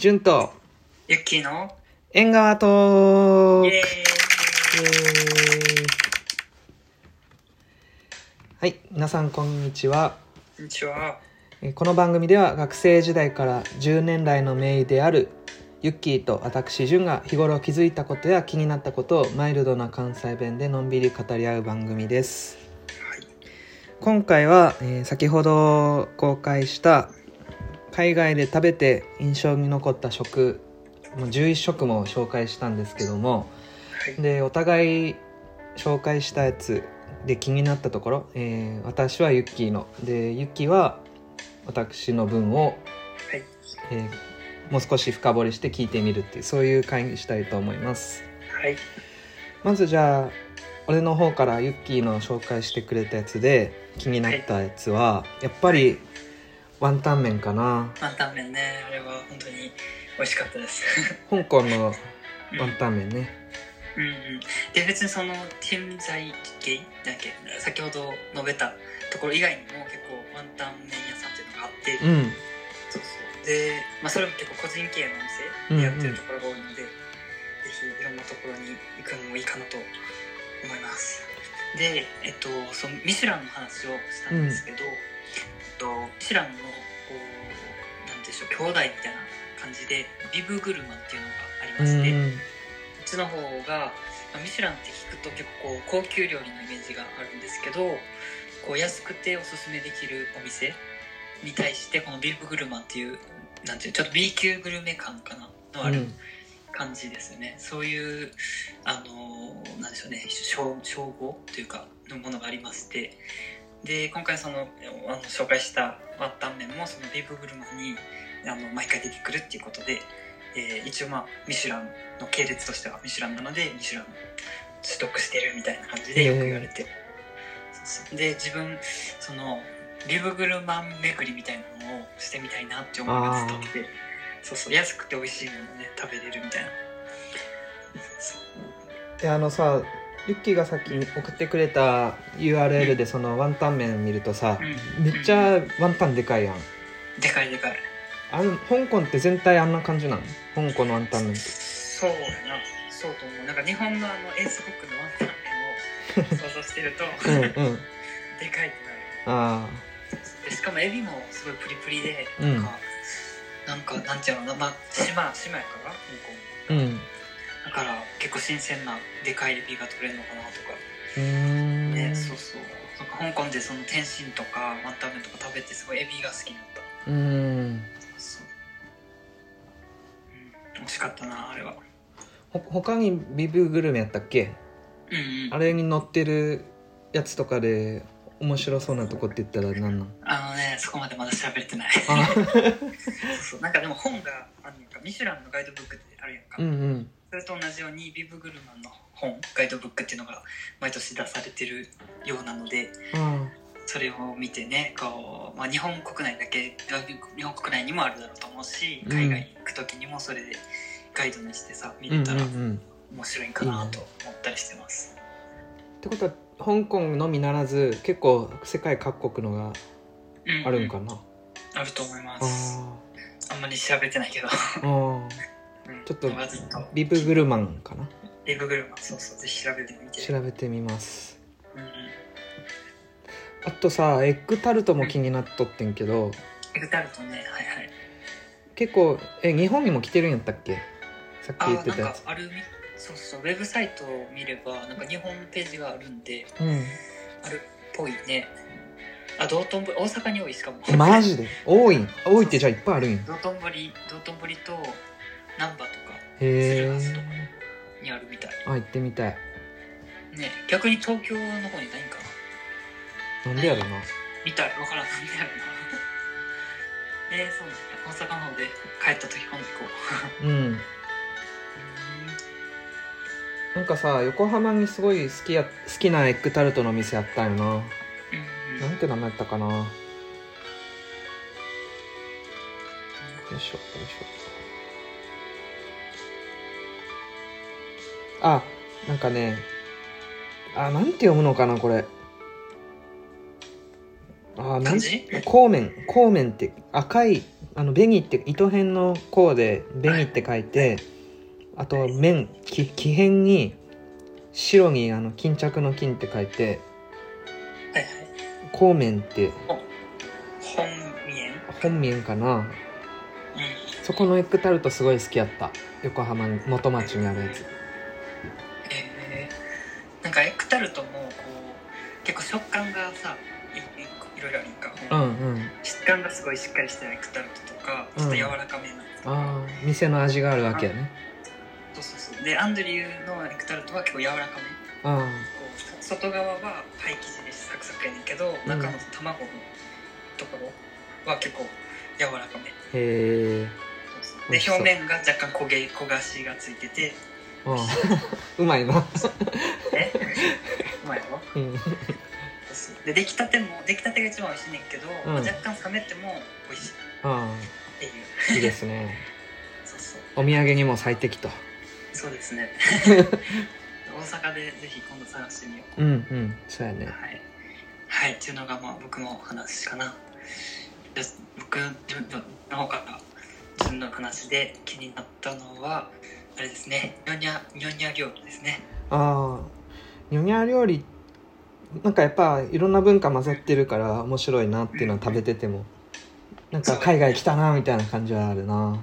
純とユッキーの縁側トーク。イエーイ。はい、皆さんこんにちは。こんにちは。この番組では学生時代から10年来の盟友であるユッキーと私純が日頃気づいたことや気になったことをマイルドな関西弁でのんびり語り合う番組です。はい、今回は、先ほど公開した海外で食べて印象に残った食、11食も紹介したんですけども、はい、でお互い紹介したやつで気になったところ、私はユッキーので、ユッキーは私の分を、はい、もう少し深掘りして聞いてみるっていう、そういう会にしたいと思います、はい、まずじゃあ俺の方からユッキーの紹介してくれたやつで気になったやつは、はい、やっぱりワンタン麺かな。ワンタン麺ね、あれは本当に美味しかったです香港のワンタン麺ね、うん、うんうん。で別にその天在系だっけ、先ほど述べたところ以外にも結構ワンタン麺屋さんっていうのがあって、うん、そうそうで、まあ、それも結構個人系のお店でやってるところが多いので、うんうん、ぜひいろんなところに行くのもいいかなと思います。で、そのミシュランの話をしたんですけど、うん、ミシュランのこうなんでしょう、兄弟みたいな感じでビブグルマンっていうのがありまして、うちの方がミシュランって聞くと結構高級料理のイメージがあるんですけど、こう安くておすすめできるお店に対して、このビブグルマンっていうなんていうちょっと B 級グルメ感かなのある感じですね、うん、そういうなんでしょうね、称号というかのものがありまして、で今回その紹介したワンタン麺もそのビブグルマンに毎回出てくるっていうことで、一応まあミシュランの系列としてはミシュランなのでミシュラン取得してるみたいな感じでよく言われて、で自分そのビブグルマン巡りみたいなのをしてみたいなって思いが伝わって、そうそう安くて美味しいものね食べれるみたいな。でさユッキーがさっき送ってくれた URL でそのワンタン麺見るとさ、うん、めっちゃワンタンでかいやん。でかいでかい。香港って全体あんな感じなの？香港のワンタン麺って。そうやな、そうと思う。なんか日本のエースコックのワンタン麺を想像してるとうん、うん、でかいってなる。あでしかもエビもすごいプリプリで、なんか、うん、なんていうの、まあ、島やから香港、うん、だから結構新鮮なでかいエビが取れるのかなとか、ね、そうそう。なんか香港でその天津とかワンタン麺とか食べてすごいエビが好きになった。そう、うん、美味しかったなあれは。他にビブグルメやったっけ？うんうん、あれに載ってるやつとかで面白そうなとこって言ったら何なの？そこまでまだ調べれてない。そうなんかでも本があるのか、ミシュランのガイドブックってあるやんか。うんうん。それと同じようにビブグルマンの本ガイドブックっていうのが毎年出されてるようなので、うん、それを見てね、こう、まあ、日本国内にもあるだろうと思うし、海外行く時にもそれでガイドにしてさ見れたら面白いんかなと思ったりしてます、うんうんうん、ってことは香港のみならず結構世界各国のがあるんかな、うんうん、あると思います。 あんまり調べてないけどちょっとビブグルマンかな。ビブグルマン、そうそう、ぜひ調べてみます、うん、あとさエッグタルトも気になっとってんけど、うん、エッグタルトね、はいはい。結構日本にも来てるんやったっけ、さっき言ってたやつ。そうそうウェブサイトを見ればなんか日本ページがあるんで、うん、あるっぽいね。道頓堀、大阪に多い。しかもマジで多いん。多いってじゃあいっぱいあるん。道頓堀とナンバとか鶴ヶ瀬とかにあるみたい。あ、行ってみたい、ね、逆に東京の方にないんかな。なんでやろな、みたい、わからん、なんでやろなそうですね、大阪の方で帰った時今度行こううんなんかさ、横浜にすごい好きなエッグタルトの店あったよな、うんうん、なんて名前やったかな、よいしょよいしょ。あ、なんかね、なんて読むのかなこれ。感じ。孔面って赤い紅って糸辺の孔で紅って書いて、あと面木辺に白に巾着の金って書いて、はいはい、孔面って本面かな、うん、そこのエッグタルトすごい好きやった。横浜元町にあるやつ。なんかエッグタルトもこう結構食感がさ、いろいろあるか、うんうん、質感がすごいしっかりしたエッグタルトとか、うん、ちょっと柔らかめなやつとか、あ店の味があるわけやね。そうそうそう。でアンドリューのエッグタルトは結構柔らかめ、うん、こう外側はパイ生地でサクサクやねんけど、うん、中の卵のところは結構柔らかめ。へー。で表面が若干焦がしがついてて、うまいの。え？うまいの？うん。で出来たてが一番美味しいねんけど、うん、若干冷めても美味しい。あっていう。いいですね。そうそう。お土産にも最適と。そうですね。大阪でぜひ今度探してみよう。うんうん。そうやね。はいはいっていうのがまあ僕の話かな。僕の方から自分の話で気になったのは。あれですね、ニョニャ料理ですね。ああ、ニョニャ料理なんかやっぱいろんな文化混ざってるから面白いなっていうのは、食べててもなんか海外来たなみたいな感じはあるな。うんうん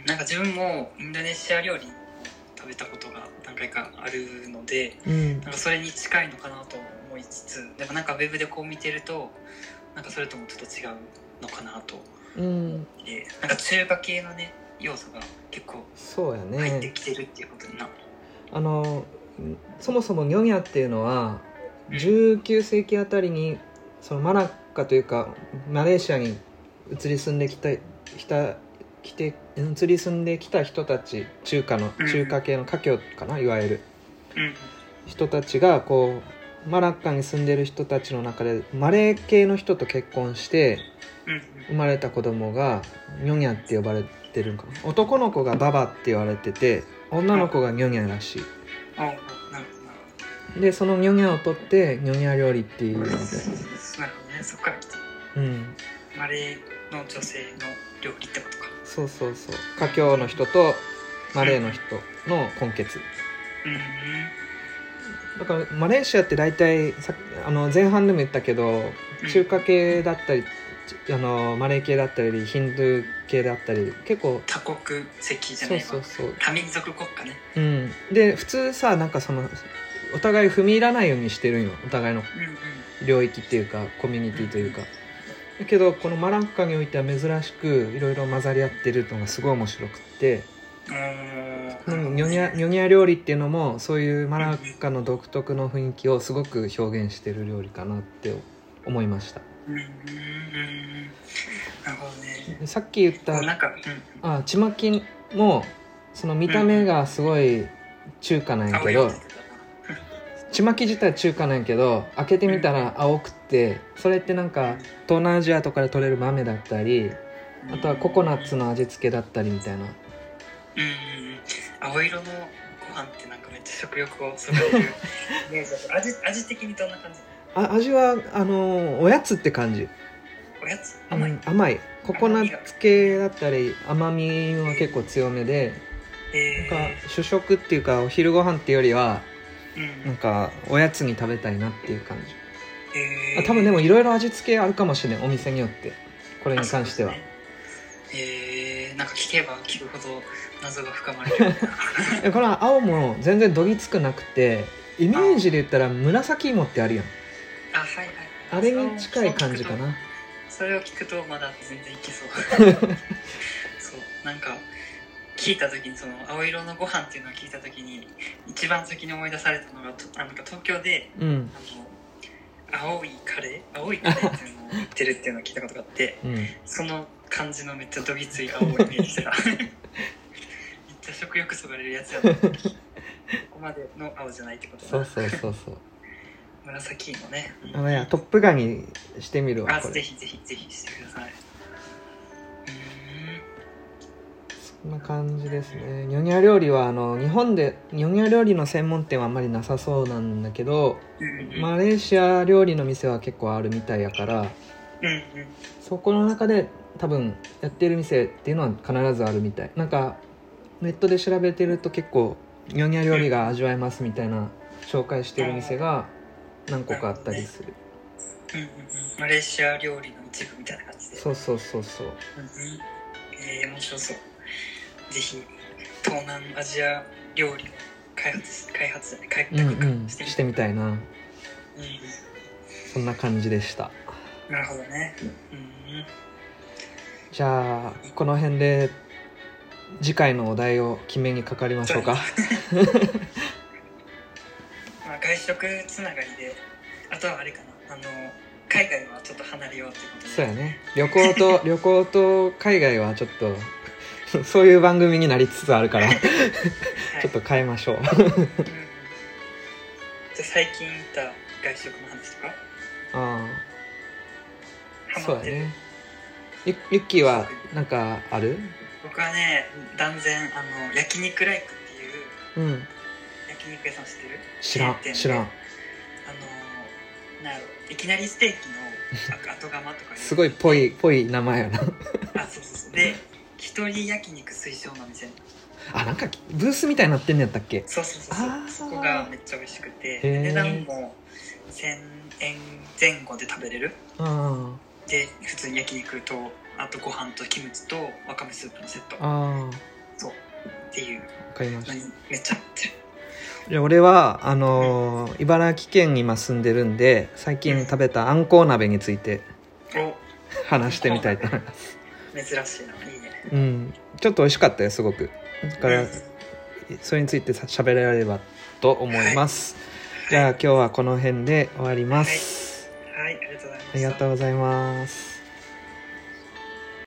うん。なんか自分もインドネシア料理食べたことが何回かあるので、うん、なんかそれに近いのかなと思いつつ、でもなんかウェブでこう見てるとなんかそれともちょっと違うのかなと。うん。で、なんか中華系のね。要素が結構入ってきてるっていうことになる、ね、そもそもニョニャっていうのは19世紀あたりにそのマラッカというかマレーシアに移り住んできた人たち、中華系の華僑かな、いわゆる、うん、人たちがこうマラッカに住んでる人たちの中でマレー系の人と結婚して生まれた子供がニョニャって呼ばれてるんかな。男の子がババって言われてて、女の子がニョニャらしい。でそのニョニャを取ってニョニャ料理っていうので、なるほどね、そっから来た、うん、マレーの女性の料理ってことか。そうそうそう、華僑の人とマレーの人の混血、うん、だからマレーシアって大体前半でも言ったけど中華系だったり、うん、マレー系だったりヒンドゥー系だったり結構多国籍じゃないわ。そうそうそう、多民族国家ね、うん、で普通さ、なんかそのお互い踏み入らないようにしてるんよ、お互いの領域っていうかコミュニティというか、うんうん、だけどこのマラッカにおいては珍しくいろいろ混ざり合ってるのがすごい面白くて、ニョニャ料理っていうのもそういうマラッカの独特の雰囲気をすごく表現してる料理かなって思いました。うん、なるほどね。さっき言ったなんか、うん、ちまきもその見た目がすごい中華なんやけど、うん、ちまき自体中華なんやけど開けてみたら青くて、それってなんか東南アジアとかで取れる豆だったり、あとはココナッツの味付けだったりみたいな、うん、青色のご飯ってなんかめっちゃ食欲をそそるイメージだと、味的にどんな感じ？味はおやつって感じ。おやつ甘いココナッツ系だったり甘みは結構強めで、なんか主食っていうかお昼ご飯っていうよりは、うん、なんかおやつに食べたいなっていう感じ、多分でもいろいろ味付けあるかもしれない、お店によって。これに関しては、ね、なんか聞けば聞くほど謎が深まれる。この青も全然どぎつくなくて、イメージで言ったら紫芋ってあるやん。あ、はいはい、あれに近い感じかな。それを聞くとまだ全然いけそう。そう、なんか聞いた時にその青色のご飯っていうのを聞いた時に一番先に思い出されたのがなんか東京で、うん、青いカレーっていうのを売ってるっていうのを聞いたことがあって、うん、その感じのめっちゃどぎつい青をイメージしてた。めっちゃ食欲そがれるやつやな。ここまでの青じゃないってことだな。そうそうそうそう。紫のね、うん、トップガンにしてみるわこれ。ぜひぜひぜひしてください。そんな感じですね。ニョニャ料理は日本でニョニャ料理の専門店はあんまりなさそうなんだけど、マレーシア料理の店は結構あるみたいやから、そこの中で多分やってる店っていうのは必ずあるみたい。なんかネットで調べてると結構ニョニャ料理が味わえますみたいな紹介してる店が何個かあったりする。マレーシア料理の一部みたいな感じで。そうそうそうそう。面白そう。ぜひ東南アジア料理を開拓してみたいな、そんな感じでした。なるほどね、じゃあこの辺で次回のお題を決めにかかりましょうか。まあ外食つながりで、あとはあれかな、海外はちょっと離れようってことで。そうやね、旅行と海外はちょっとそういう番組になりつつあるから、はい、ちょっと変えましょう。じゃ最近行った外食の話とか。ああ、そうだね。ユッキーはなんかある？僕はね、断然焼肉ライクっていう、焼肉屋さん知ってる？知らん。なんやろ、いきなりステーキの後釜とか。すごいぽい名前やな。あ、そうそうそうで。一人焼肉推奨の店。あ、なんかブースみたいになってんのやったっけ。そう、そこがめっちゃ美味しくて、値段も1000円前後で食べれる。で、普通に焼肉と、あとご飯とキムチとわかめスープのセット。そうっていう。わかりました。めっちゃ合ってる。じゃあ俺は茨城県に今住んでるんで、最近食べたあんこう鍋について話してみたいと思います。珍しいな、いいね。ちょっと美味しかったよ、すごく。だからそれについて喋られればと思います、はい、じゃあ今日はこの辺で終わります。はい、ありがとうございます。